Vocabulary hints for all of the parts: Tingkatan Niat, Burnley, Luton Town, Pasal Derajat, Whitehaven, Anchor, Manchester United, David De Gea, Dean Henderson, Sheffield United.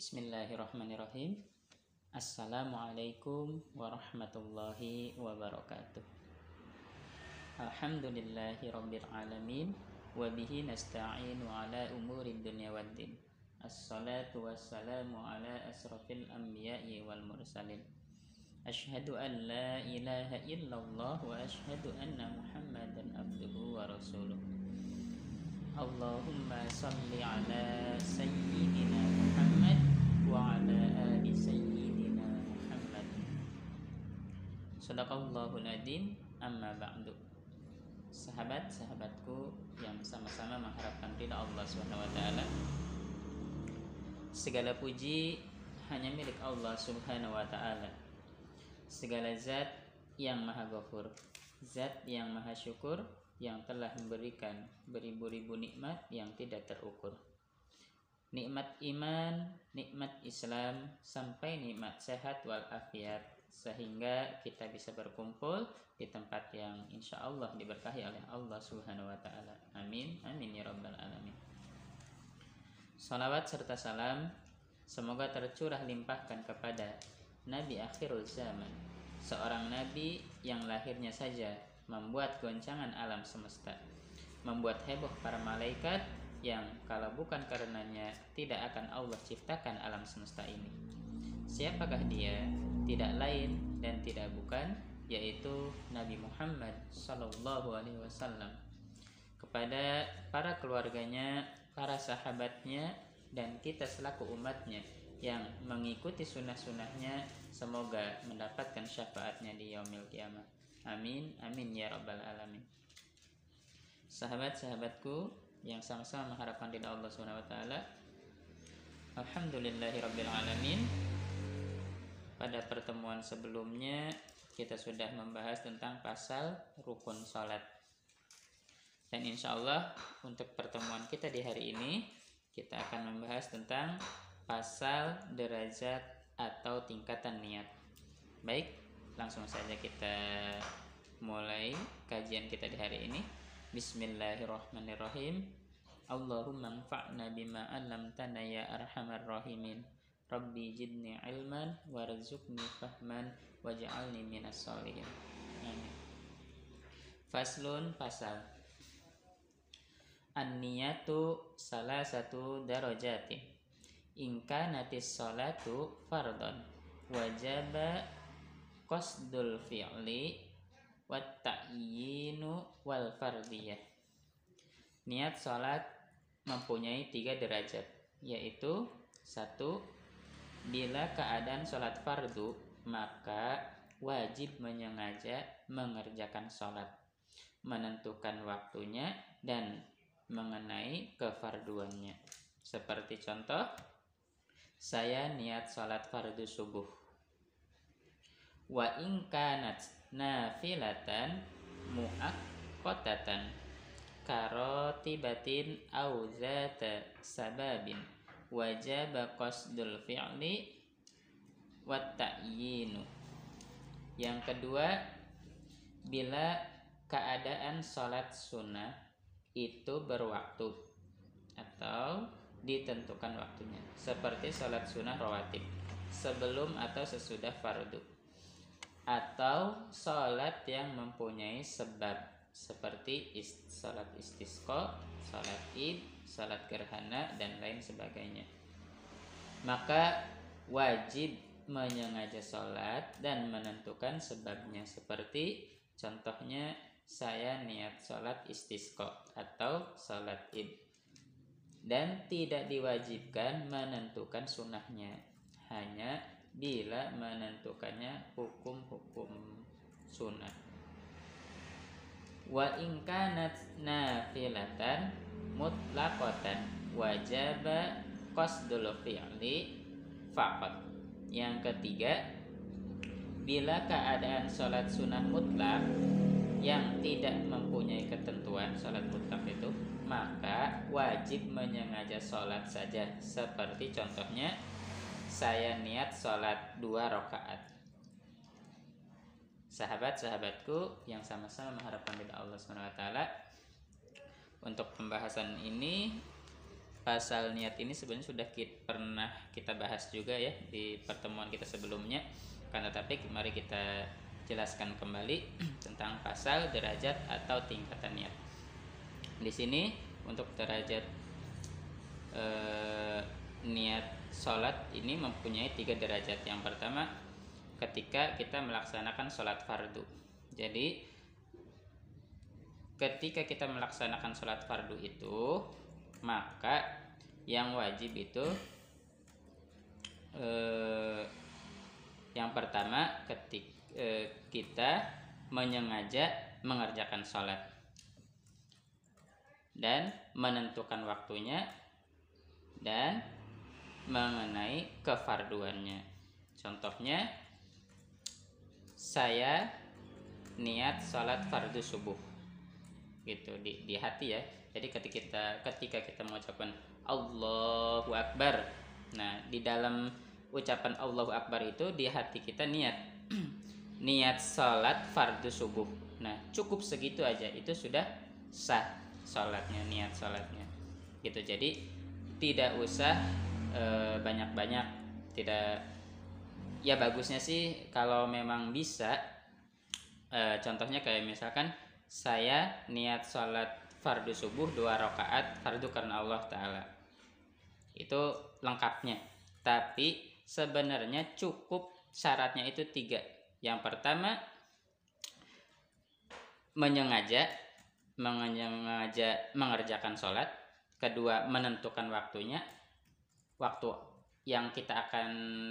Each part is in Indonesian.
Bismillahirrahmanirrahim. Assalamualaikum warahmatullahi wabarakatuh. Alhamdulillahirabbil alamin wa bihi nasta'inu ala umurid dunya waddin. Assalatu wassalamu ala asrafil anbiya'i wal mursalin. Asyhadu an la ilaha illallah wa asyhadu anna Muhammadan abduhu wa rasuluh. Allahumma salli ala sayyidina Muhammad wa ala ali sayyidina Muhammad. Shadaqallahul adzim. Amma ba'du. Sahabat-sahabatku yang sama-sama mengharapkan ridha Allah SWT, segala puji hanya milik Allah SWT. Segala zat yang maha ghafur, zat yang maha syukur, yang telah memberikan beribu-ribu nikmat yang tidak terukur. Nikmat iman, nikmat Islam, sampai nikmat sehat walafiat, sehingga kita bisa berkumpul di tempat yang insya Allah diberkahi oleh Allah Subhanahu wa Ta'ala. Amin, amin ya Rabbal 'Alamin. Salawat serta salam semoga tercurah limpahkan kepada Nabi akhirul zaman, seorang Nabi yang lahirnya saja membuat goncangan alam semesta, membuat heboh para malaikat, yang kalau bukan karenanya tidak akan Allah ciptakan alam semesta ini. Siapakah dia? Tidak lain dan tidak bukan, yaitu Nabi Muhammad Sallallahu Alaihi Wasallam. Kepada para keluarganya, para sahabatnya, dan kita selaku umatnya yang mengikuti sunnah-sunnahnya, semoga mendapatkan syafaatnya di yaumil qiyamah. Amin, amin ya Rabbal Alamin. Sahabat-sahabatku yang sama-sama mengharapkan ridha Allah SWT, alhamdulillahirabbil alamin. Pada pertemuan sebelumnya kita sudah membahas tentang pasal rukun salat. Dan insyaallah untuk pertemuan kita di hari ini kita akan membahas tentang pasal derajat atau tingkatan niat. Baik, langsung saja kita mulai kajian kita di hari ini. Bismillahirrahmanirrahim. Allahumma anfa'na bima 'allamtana ya arhamar rahimin. Rabbi zidni ilman warzuqni fahman waj'alni minas sholihin. Amin. Faslun, pasal. An-niyatu salasatu darajatin. In kanatis salatu fardhon wajaba qasdul fi'li wat ta'yinu wal fardiyah. Niat salat mempunyai 3 derajat, yaitu 1. Bila keadaan salat fardu, maka wajib menyengaja mengerjakan salat, menentukan waktunya dan mengenai kefarduannya. Seperti contoh, saya niat salat fardu subuh. Wa in kanat nafilatan muaqqatatan karotibatin auzata sababin wajaba qasdul fi'li wat ta'yinu. Yang kedua, bila keadaan salat sunnah itu berwaktu atau ditentukan waktunya, seperti salat sunnah rawatib sebelum atau sesudah fardu, atau salat yang mempunyai sebab seperti salat istisqa, salat id, salat gerhana, dan lain sebagainya. Maka wajib menyengaja salat dan menentukan sebabnya, seperti contohnya saya niat salat istisqa atau salat id, dan tidak diwajibkan menentukan sunnahnya, hanya bila menentukannya hukum-hukum sunnah. Wa in kanat nafilatan mutlaqatan wajaba qasdul fi'li faqat. Yang ketiga, bila keadaan salat sunah mutlak yang tidak mempunyai ketentuan salat mutlak itu, maka wajib menyengaja salat saja, seperti contohnya saya niat sholat 2 rakaat. Sahabat-sahabatku yang sama-sama mengharapkan ridha Allah SWT, untuk pembahasan ini pasal niat ini sebenarnya sudah pernah kita bahas juga ya di pertemuan kita sebelumnya, kan, tetapi mari kita jelaskan kembali tentang pasal derajat atau tingkatan niat. Di sini untuk derajat niat sholat ini mempunyai 3 derajat. Yang pertama ketika kita melaksanakan sholat fardu. Jadi ketika kita melaksanakan sholat fardu itu, maka yang wajib itu yang pertama ketika kita menyengaja mengerjakan sholat dan menentukan waktunya dan mengenai kefarduannya. Contohnya, saya niat sholat fardu subuh gitu di hati ya. Jadi ketika kita mengucapkan Allahu Akbar, nah di dalam ucapan Allahu Akbar itu di hati kita niat sholat fardu subuh. Nah cukup segitu aja, itu sudah sah sholatnya, niat sholatnya gitu. Jadi tidak usah banyak-banyak, tidak, ya bagusnya sih kalau memang bisa contohnya kayak misalkan saya niat sholat fardu subuh 2 rakaat fardu karena Allah Ta'ala, itu lengkapnya. Tapi sebenarnya cukup, syaratnya itu 3. Yang pertama menyengaja mengerjakan sholat. Kedua menentukan waktunya, waktu yang kita akan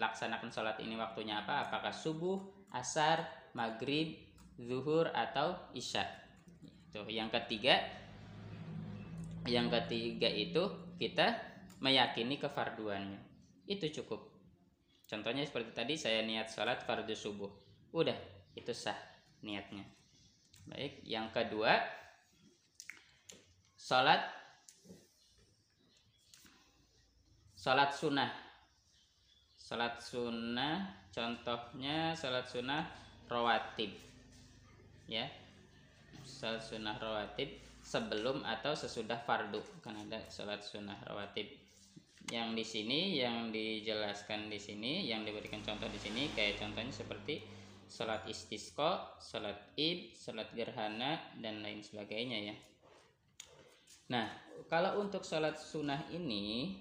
laksanakan sholat ini waktunya apa, apakah subuh, asar, maghrib, zuhur, atau isya. Tuh, yang ketiga itu kita meyakini kefarduannya, itu cukup. Contohnya seperti tadi, saya niat sholat fardu subuh, udah itu sah niatnya. Baik, yang kedua sholat sunnah, contohnya sholat sunnah rawatib ya, sholat sunnah rawatib sebelum atau sesudah fardu, kan ada sholat sunnah rawatib. Yang di sini, yang dijelaskan di sini, yang diberikan contoh di sini, kayak contohnya seperti sholat istisqa, sholat id, sholat gerhana, dan lain sebagainya ya. Nah kalau untuk sholat sunnah ini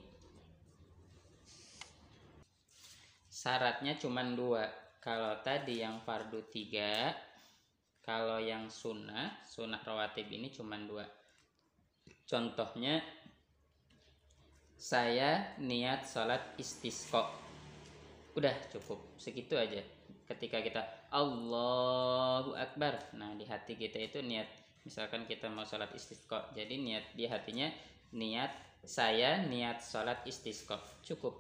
syaratnya cuma 2. Kalau tadi yang fardu 3, kalau yang sunnah rawatib ini cuma 2. Contohnya, saya niat sholat istisqa, udah cukup segitu aja. Ketika kita Allahu Akbar, nah di hati kita itu niat, misalkan kita mau sholat istisqa, jadi niat di hatinya niat saya niat sholat istisqa, cukup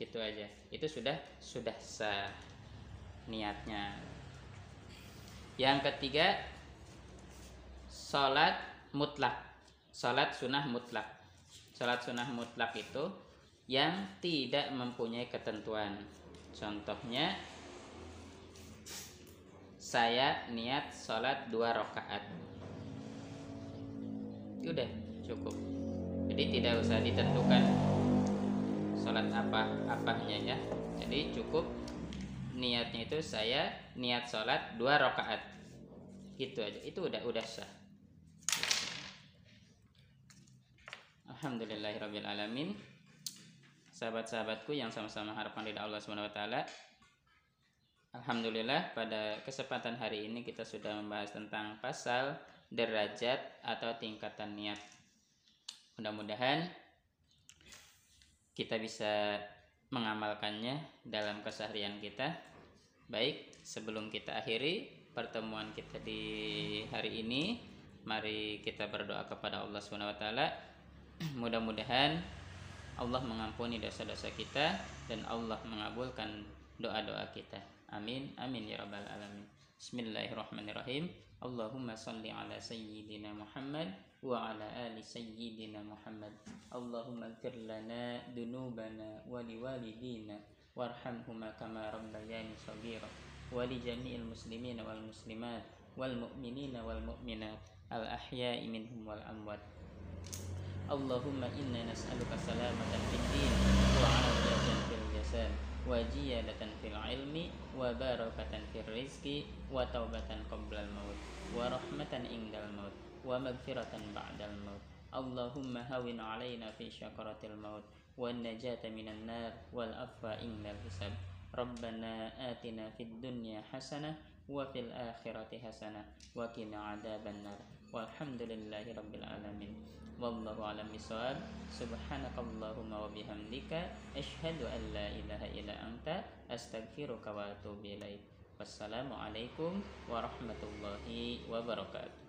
gitu aja, itu sudah sah niatnya. Yang ketiga, sholat mutlak, sholat sunnah mutlak. Sholat sunnah mutlak itu yang tidak mempunyai ketentuan. Contohnya, saya niat sholat 2 rakaat, udah cukup. Jadi tidak usah ditentukan sholat apa-apanya ya. Jadi cukup niatnya itu saya niat sholat 2 rakaat, gitu aja, itu udah sah. Alhamdulillahirrabbilalamin. Sahabat-sahabatku yang sama-sama harapan ridha Allah SWT, alhamdulillah pada kesempatan hari ini kita sudah membahas tentang pasal derajat atau tingkatan niat. Mudah-mudahan kita bisa mengamalkannya dalam keseharian kita. Baik, sebelum kita akhiri pertemuan kita di hari ini, mari kita berdoa kepada Allah SWT. Mudah-mudahan Allah mengampuni dosa-dosa kita dan Allah mengabulkan doa-doa kita. Amin, amin ya rabbal alamin. Bismillahirrahmanirrahim. Allahumma salli ala sayyidina Muhammad wa ala ali sayyidina Muhammad. Allahumma ighfir lana dunubana wa liwalidina warhamhuma kama rabbayani shaghira, wa li jami'il muslimina wal muslimat wal mu'minina wal mu'minat al ahya'i minhum wal amwat. Allahumma inna nas'aluka salamatan fid din wa 'afiyatan fil jasad wa jiyadatan fil ilmi wa barakatan fil rizqi wa taubatan qabla al maut wa rahmatan indal maut wa maghfiratan ba'dal maut. Allahumma hawin 'alaina fi syakaratil maut wan najata minan nar wal afwa indal hisab. Rabbana atina fid dunya hasanah wa fil akhirati hasanah wa qina 'adzaban nar. Walhamdulillahi rabbil alamin. Wallahu a'lam bishawab. Subhanakallahumma wa bihamdika asyhadu an la ilaha illa anta astaghfiruka wa atubu ilaik. Wassalamualaikum warahmatullahi wabarakatuh.